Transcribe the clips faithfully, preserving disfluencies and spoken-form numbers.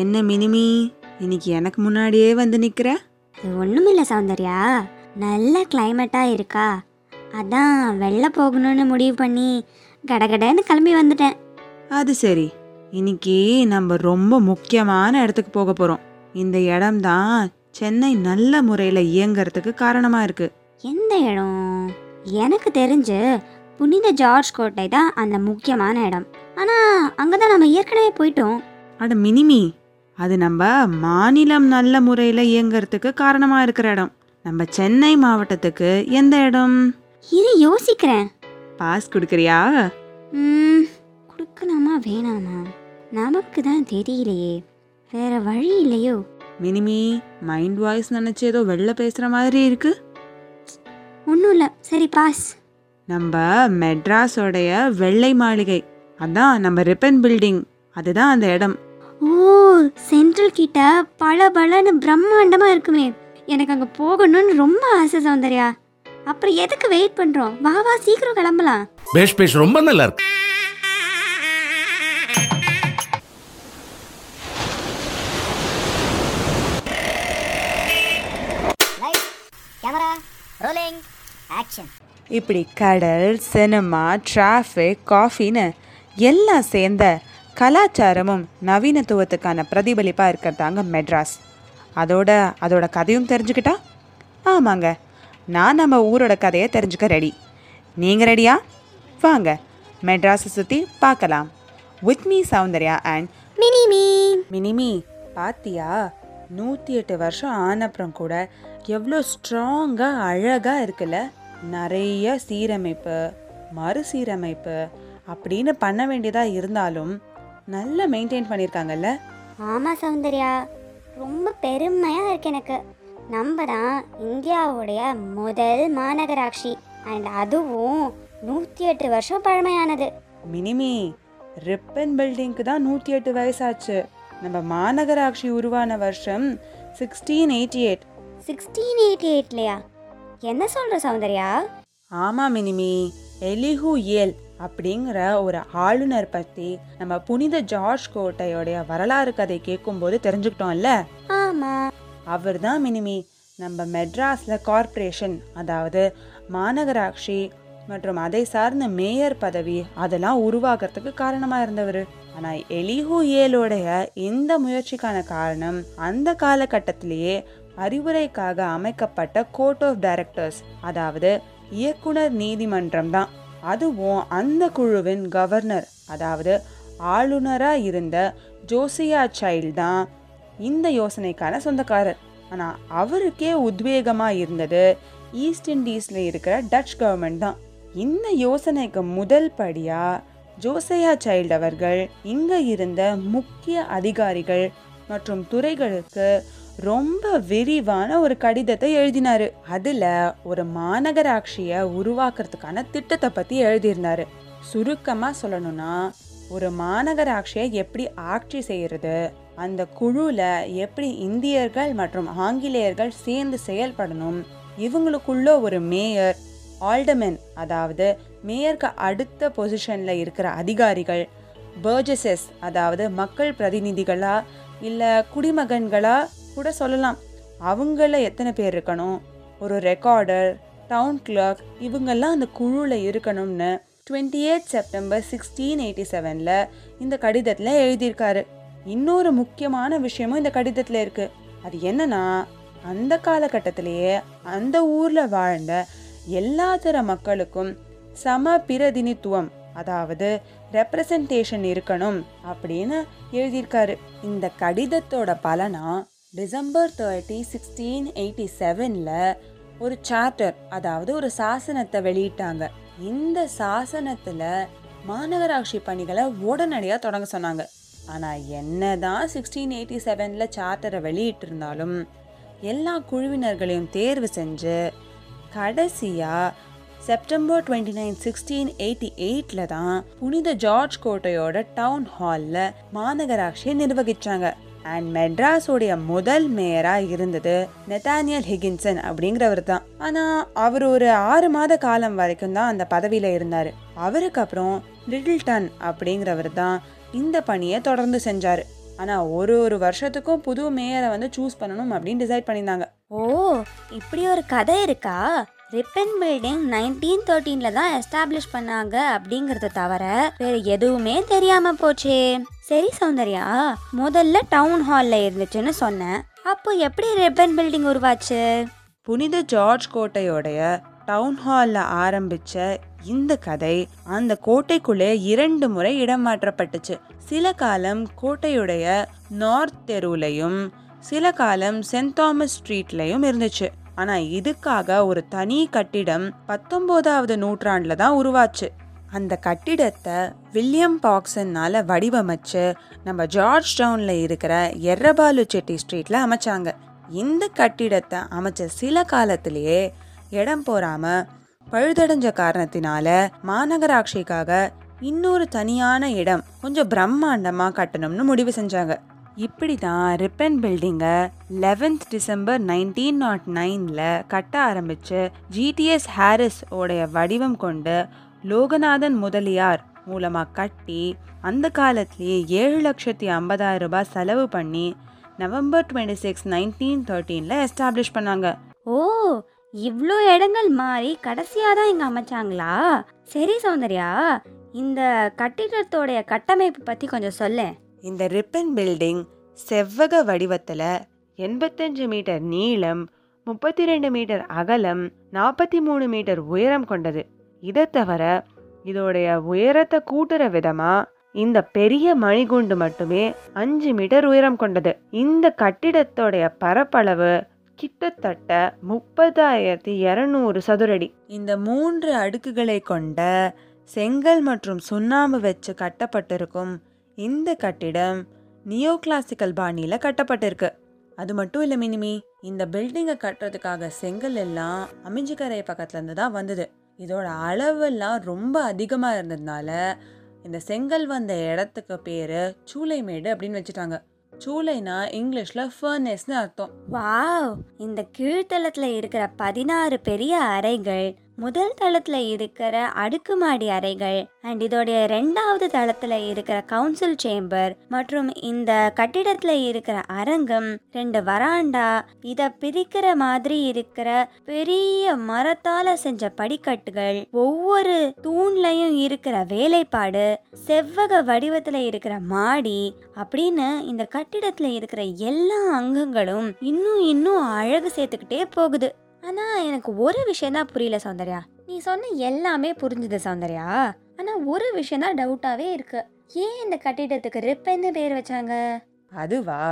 என்ன மினிமி, இன்னைக்கு எனக்கு முன்னாடியே வந்து நிற்கிற? ஒன்றும் இல்லை சௌந்தர்யா, நல்ல கிளைமேட்டாக இருக்கா, அதான் வெளில போகணும்னு முடிவு பண்ணி கடகடன்னு கிளம்பி வந்துட்டேன். அது சரி, இன்னைக்கு நம்ம ரொம்ப முக்கியமான இடத்துக்கு போக போகிறோம். இந்த இடம்தான் சென்னை நல்ல முறையில் இயங்கிறதுக்கு காரணமாக இருக்குது. எந்த இடம்? எனக்கு தெரிஞ்சு புனித ஜார்ஜ் கோட்டை தான் அந்த முக்கியமான இடம். ஆனால் அங்கே தான் நம்ம ஏற்கனவே போயிட்டோம். அட மினிமி, அது நம்ம மாநிலம் நல்ல முறையில் இயங்கிறதுக்கு காரணமாக இருக்கிற இடம். நம்ம சென்னை மாவட்டத்துக்கு எந்த இடம்? இது யோசிக்கிறேன். பாஸ் கொடுக்குறியா? ம், கொடுக்கலாமா வேணாமா? நமக்கு தான் தெரியலையே, வேற வழி இல்லையோ? மினிமி, மைண்ட் வாய்ஸ் நினச்சி ஏதோ வெளில பேசுகிற மாதிரி இருக்கு. ஒன்றும் இல்லை, சரி பாஸ். நம்ம மெட்ராஸோடைய வெள்ளை மாளிகை, அதான் நம்ம ரிப்பன் பில்டிங், அதுதான் அந்த இடம். ஓ, சென்ட்ரல் கிட்ட பல பலன்னு பிரம்மாண்டமா இருக்குமே. எனக்கு அங்க போகணும்னு ரொம்ப ஆசை சௌந்தர்யா. அப்புறம் எதுக்கு வெயிட் பண்றோம்? வா வா, சீக்கிரம் கிளம்பலாம். பேஷ் பேஷ், ரொம்ப நல்லா இருக்கு. Light, camera, rolling, action. இப்படி கடல், சினிமா, டிராஃபிக், காஃபின்னு எல்லாம் சேர்ந்த கலாச்சாரமும் நவீனத்துவத்துக்கான பிரதிபலிப்பாக இருக்கிறதாங்க மெட்ராஸ். அதோட அதோட கதையும் தெரிஞ்சுக்கிட்டா? ஆமாங்க, நான் நம்ம ஊரோட கதையை தெரிஞ்சுக்க ரெடி. நீங்கள் ரெடியா? வாங்க மெட்ராஸை சுற்றி பார்க்கலாம். With me Soundarya and mini me. Mini me, பாத்தியா நூற்றி எட்டு வருஷம் ஆனப்புறம் கூட எவ்வளோ ஸ்ட்ராங்காக அழகாக இருக்குல்ல? நிறைய சீரமைப்பு, மறுசீரமைப்பு அப்படின்னு பண்ண வேண்டியதாக இருந்தாலும் நல்லா மெயின்டைன் பண்ணியிருக்காங்கல்ல? ஆமாம் சௌந்தர்யா, ரொம்ப பெருமையாக இருக்கு எனக்கு. நம்ம தான் இந்தியாவுடைய முதல் மாநகராட்சி, அண்ட் அதுவும் நூற்றி எட்டு வருஷம் பழமையானது. மினிமி, ரிப்பன் பில்டிங்க்கு தான் நூற்றி எட்டு வயசாச்சு. நம்ம மாநகராட்சி உருவான வருஷம் sixteen eighty eight. Sixteen eighty எயிட்லையா? என்ன சொல்கிற சௌந்தர்யா? ஆமாம் மினிமி, எலிஹூ ஏல் அப்படிங்கிற ஒரு ஆளுநர் பற்றி நம்ம புனித ஜார்ஜ் கோட்டையோடைய வரலாறு கதை கேட்கும்போது தெரிஞ்சுக்கிட்டோம்ல? ஆமாம், அவர் தான் மினிமி நம்ம மெட்ராஸில் கார்பரேஷன், அதாவது மாநகராட்சி மற்றும் அதை சார்ந்த மேயர் பதவி அதெல்லாம் உருவாகிறதுக்கு காரணமாக இருந்தவர். ஆனால் எலிஹூ ஏலோடைய இந்த முயற்சிக்கான காரணம் அந்த காலகட்டத்திலேயே அறிவுரைக்காக அமைக்கப்பட்ட கோர்ட் ஆஃப் டைரக்டர்ஸ், அதாவது இயக்குனர் நீதிமன்றம் தான். அதுவும் அந்த குழுவின் கவர்னர், அதாவது ஆளுநராக இருந்த ஜோசியா சைல்ட் தான் இந்த யோசனைக்கான சொந்தக்காரர். ஆனால் அவருக்கே உத்வேகமாக இருந்தது ஈஸ்ட் இண்டீஸில் இருக்கிற டச் கவர்மெண்ட் தான். இந்த யோசனைக்கு முதல் படியாக ஜோசியா சைல்ட் அவர்கள் இங்கே இருந்த முக்கிய அதிகாரிகள் மற்றும் துறைகளுக்கு ரொம்ப விரிவான ஒரு கடிதத்தை எழுதினாரு. அதில் ஒரு மாநகராட்சியை உருவாக்குறதுக்கான திட்டத்தை பற்றி எழுதியிருந்தாரு. சுருக்கமாக சொல்லணும்னா, ஒரு மாநகராட்சியை எப்படி ஆட்சி செய்கிறது, அந்த குழுவில் எப்படி இந்தியர்கள் மற்றும் ஆங்கிலேயர்கள் சேர்ந்து செயல்படணும், இவங்களுக்குள்ள ஒரு மேயர், ஆல்டர்மேன் அதாவது மேயருக்கு அடுத்த பொசிஷனில் இருக்கிற அதிகாரிகள், பர்ஜஸஸ் அதாவது மக்கள் பிரதிநிதிகளா இல்லை குடிமகன்களா கூட சொல்லலாம், அவங்கள எத்தனை பேர் இருக்கணும், ஒரு ரெக்கார்டர், டவுன் கிளர்க், இவங்கெல்லாம் அந்த குழுவில் இருக்கணும்னு twenty eight September sixteen eighty செவனில் இந்த கடிதத்தில் எழுதியிருக்காரு. இன்னொரு முக்கியமான விஷயமும் இந்த கடிதத்தில் இருக்குது. அது என்னன்னா, அந்த காலகட்டத்திலேயே அந்த ஊரில் வாழ்ந்த எல்லா தர மக்களுக்கும் சம பிரதிநிதித்துவம், அதாவது ரெப்ரசன்டேஷன் இருக்கணும் அப்படின்னு எழுதியிருக்காரு. இந்த கடிதத்தோட பலனா டிசம்பர் தேர்ட்டி சிக்ஸ்டீன் எயிட்டி செவனில் ஒரு சார்ட்டர், அதாவது ஒரு சாசனத்தை வெளியிட்டாங்க. இந்த சாசனத்தில் மாநகராட்சி பணிகளை உடனடியாக தொடங்க சொன்னாங்க. ஆனால் என்ன தான் சிக்ஸ்டீன் எயிட்டி செவனில் சார்ட்டரை வெளியிட்டிருந்தாலும் எல்லா குழுவினர்களையும் தேர்வு செஞ்சு கடைசியாக September twenty nine sixteen eighty எயிட்டில் தான் புனித ஜார்ஜ் கோட்டையோட டவுன் ஹாலில் மாநகராட்சியை நிர்வகித்தாங்க. அண்ட் மெட்ராஸோடைய முதல் மேயராக இருந்தது நெத்தானியல் ஹிகின்சன் அப்படிங்கிறவர் தான். ஆனால் அவர் ஒரு ஆறு மாத காலம் வரைக்கும் தான் அந்த பதவியில் இருந்தார். அவருக்கு அப்புறம் லிட்டில்டன் அப்படிங்கிறவர் தான் இந்த பணியை தொடர்ந்து செஞ்சார். ஆனால் ஒரு ஒரு வருஷத்துக்கும் புது மேயரை வந்து சூஸ் பண்ணணும் அப்படின்னு டிசைட் பண்ணியிருந்தாங்க. ஓ, இப்படி ஒரு கதை இருக்கா? ரிப்பன் பில்டிங் நைன்டீன் தேர்ட்டீன்ல தான் எஸ்டாப்ளிஷ் பண்ணாங்க அப்படிங்கறத தவிர வேற எதுவுமே தெரியாம போச்சே. சரி சௌந்தர்யா, முதல்ல டவுன் ஹால்ல இருந்துச்சுன்னு சொன்னேன், அப்போ எப்படி ரிப்பன் பில்டிங் உருவாச்சு? புனித ஜார்ஜ் கோட்டையோடைய டவுன் ஹால்ல ஆரம்பிச்ச இந்த கதை அந்த கோட்டைக்குள்ளே இரண்டு முறை இடம் மாற்றப்பட்டுச்சு. சில காலம் கோட்டையுடைய நார்த் தெருவுலையும் சில காலம் சென்ட் தாமஸ் ஸ்ட்ரீட்லையும் இருந்துச்சு. ஆனால் இதுக்காக ஒரு தனி கட்டிடம் பத்தொம்போதாவது நூற்றாண்டில் தான் உருவாச்சு. அந்த கட்டிடத்தை வில்லியம் பாக்ஸன்னால் வடிவமைச்சு நம்ம ஜார்ஜ் டவுனில் இருக்கிற எரபாலு செட்டி ஸ்ட்ரீட்டில் அமைச்சாங்க. இந்த கட்டிடத்தை அமைச்ச சில காலத்திலேயே இடம் போகாமல் பழுதடைஞ்ச காரணத்தினால மாநகராட்சிக்காக இன்னொரு தனியான இடம் கொஞ்சம் பிரம்மாண்டமாக கட்டணும்னு முடிவு செஞ்சாங்க. இப்படி தான் ரிப்பன் பில்டிங்கை லெவன்த் டிசம்பர் நைன்டீன் நாட் நைனில் கட்ட ஆரம்பித்து ஜி டி எஸ் ஹாரிஸ் உடைய வடிவம் கொண்டு லோகநாதன் முதலியார் மூலமாக கட்டி அந்த காலத்திலேயே ஏழு லட்சத்தி ஐம்பதாயிரம் ரூபாய் செலவு பண்ணி நவம்பர் டுவெண்ட்டி சிக்ஸ் நைன்டீன் தேர்ட்டீனில் எஸ்டாப்ளிஷ் பண்ணாங்க. ஓ, இவ்வளோ இடங்கள் மாறி கடைசியாக தான் இங்கே அமைச்சாங்களா? சரி சௌந்தர்யா, இந்த கட்டிடத்தோடைய கட்டமைப்பு பற்றி கொஞ்சம் சொல்லு. இந்த ரிப்பன் பில்டிங் செவ்வக வடிவத்தில் எண்பத்தஞ்சு மீட்டர் நீளம், முப்பத்தி ரெண்டு மீட்டர் அகலம், நாற்பத்தி மூணு மீட்டர் உயரம் கொண்டது. இதை தவிர இதோடைய உயரத்தை கூட்டுற விதமாக இந்த பெரிய மணிகுண்டு மட்டுமே அஞ்சு மீட்டர் உயரம் கொண்டது. இந்த கட்டிடத்தோடைய பரப்பளவு கிட்டத்தட்ட முப்பதாயிரத்தி இரநூறு சதுரடி. இந்த மூன்று அடுக்குகளை கொண்ட செங்கல் மற்றும் சுண்ணாம்பு வச்சு கட்டப்பட்டிருக்கும் இந்த கட்டிடம் நியோ கிளாசிக்கல் பாணியில் கட்டப்பட்டிருக்கு. அது மட்டும் இல்லை மினிமி, இந்த பில்டிங்கை கட்டுறதுக்காக செங்கல் எல்லாம் அமைஞ்சிக்கரை பக்கத்துலேருந்து தான் வந்தது. இதோட அளவெல்லாம் ரொம்ப அதிகமாக இருந்ததுனால இந்த செங்கல் வந்த இடத்துக்கு பேர் சூலைமேடு அப்படின்னு வச்சுட்டாங்க. சூளைனா இங்கிலீஷில் ஃபர்னஸ்னு அர்த்தம். வாவ்! இந்த கீழ்த்தளத்தில் இருக்கிற பதினாறு பெரிய அறைகள், முதல் தளத்துல இருக்கிற அடுக்குமாடி அறைகள் அண்ட் இதோடைய ரெண்டாவது தளத்துல இருக்கிற கவுன்சில் சேம்பர் மற்றும் இந்த கட்டிடத்துல இருக்கிற அரங்கம், ரெண்டு வராண்டா, இத பிரிக்கிற மாதிரி இருக்கிற பெரிய மரத்தால செஞ்ச படிக்கட்டுகள், ஒவ்வொரு தூண்லையும் இருக்கிற வேலைப்பாடு, செவ்வக வடிவத்துல இருக்கிற மாடி அப்படின்னு இந்த கட்டிடத்துல இருக்கிற எல்லா அங்கங்களும் இன்னும் இன்னும் அழகு சேர்த்துக்கிட்டே போகுது. ஆனால் எனக்கு ஒரு விஷயந்தான் புரியல சௌந்தர்யா. நீ சொன்ன எல்லாமே புரிஞ்சுது சௌந்தர்யா, ஆனால் ஒரு விஷயந்தான் டவுட்டாகவே இருக்கு. ஏன் இந்த கட்டிடத்துக்கு ரிப்பன்னு பேர் வச்சாங்க? அதுவா,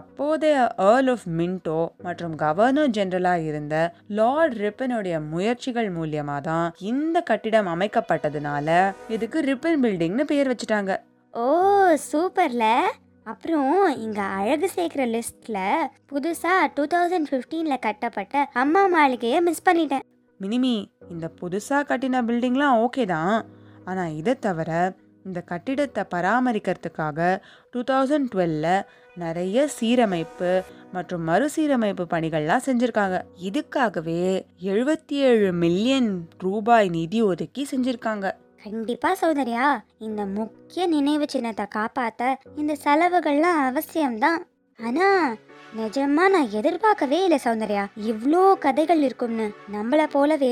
அப்போதைய ஏர்ல் ஆஃப் மின்டோ மற்றும் கவர்னர் ஜெனரலாக இருந்த லார்ட் ரிப்பனுடைய முயற்சிகள் மூலியமாக தான் இந்த கட்டிடம் அமைக்கப்பட்டதுனால இதுக்கு ரிப்பன் பில்டிங்னு பேர் வச்சுட்டாங்க. ஓ, சூப்பர்ல! அப்புறம் இங்கே அழகு சேர்க்குற லிஸ்ட்டில் புதுசாக டூ தௌசண்ட் ஃபிஃப்டீனில் கட்டப்பட்ட அம்மா மாளிகையை மிஸ் பண்ணிட்டேன். மினிமி, இந்த புதுசாக கட்டின பில்டிங்லாம் ஓகே தான், ஆனால் இதை தவிர இந்த கட்டிடத்தை பராமரிக்கிறதுக்காக டூ தௌசண்ட் டுவெல்ல நிறைய சீரமைப்பு மற்றும் மறுசீரமைப்பு பணிகள்லாம் செஞ்சுருக்காங்க. இதுக்காகவே எழுபத்தி ஏழு மில்லியன் ரூபாய் நிதி ஒதுக்கி செஞ்சுருக்காங்க. கண்டிப்பா சௌந்தர்யா, இந்த முக்கிய நினைவு சின்னத்தை காப்பாற்ற இந்த செலவுகள்லாம் அவசியம்தான். ஆனா நிஜமா நான் எதிர்பார்க்கவே இல்லை சௌந்தர்யா இவ்வளோ கதைகள் இருக்கும்னு. நம்மள போலவே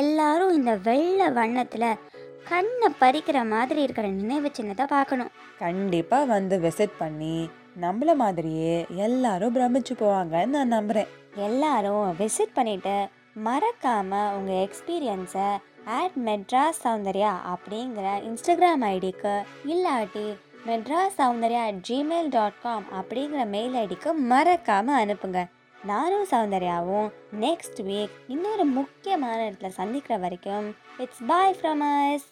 எல்லாரும் இந்த வெள்ளை வண்ணத்துல கண்ணை பறிக்கிற மாதிரி இருக்கிற நினைவு சின்னத்தை பார்க்கணும். கண்டிப்பா வந்து விசிட் பண்ணி நம்மள மாதிரியே எல்லாரும் பிரமிச்சு போவாங்கன்னு நான் நம்புறேன். எல்லாரும் விசிட் பண்ணிட்டு மறக்காம உங்க எக்ஸ்பீரியன்ஸை அட் மெட்ராஸ் சௌந்தர்யா அப்படிங்கிற இன்ஸ்டாகிராம் ஐடிக்கு இல்லாட்டி Madras Soundarya at Gmail dot com அப்படிங்கிற மெயில் ஐடிக்கு மறக்காமல் அனுப்புங்க. நானும் சௌந்தர்யாவும் நெக்ஸ்ட் வீக் இன்னொரு முக்கியமான இடத்துல சந்திக்கிற வரைக்கும் இட்ஸ் பாய் ஃப்ரம் அஸ்.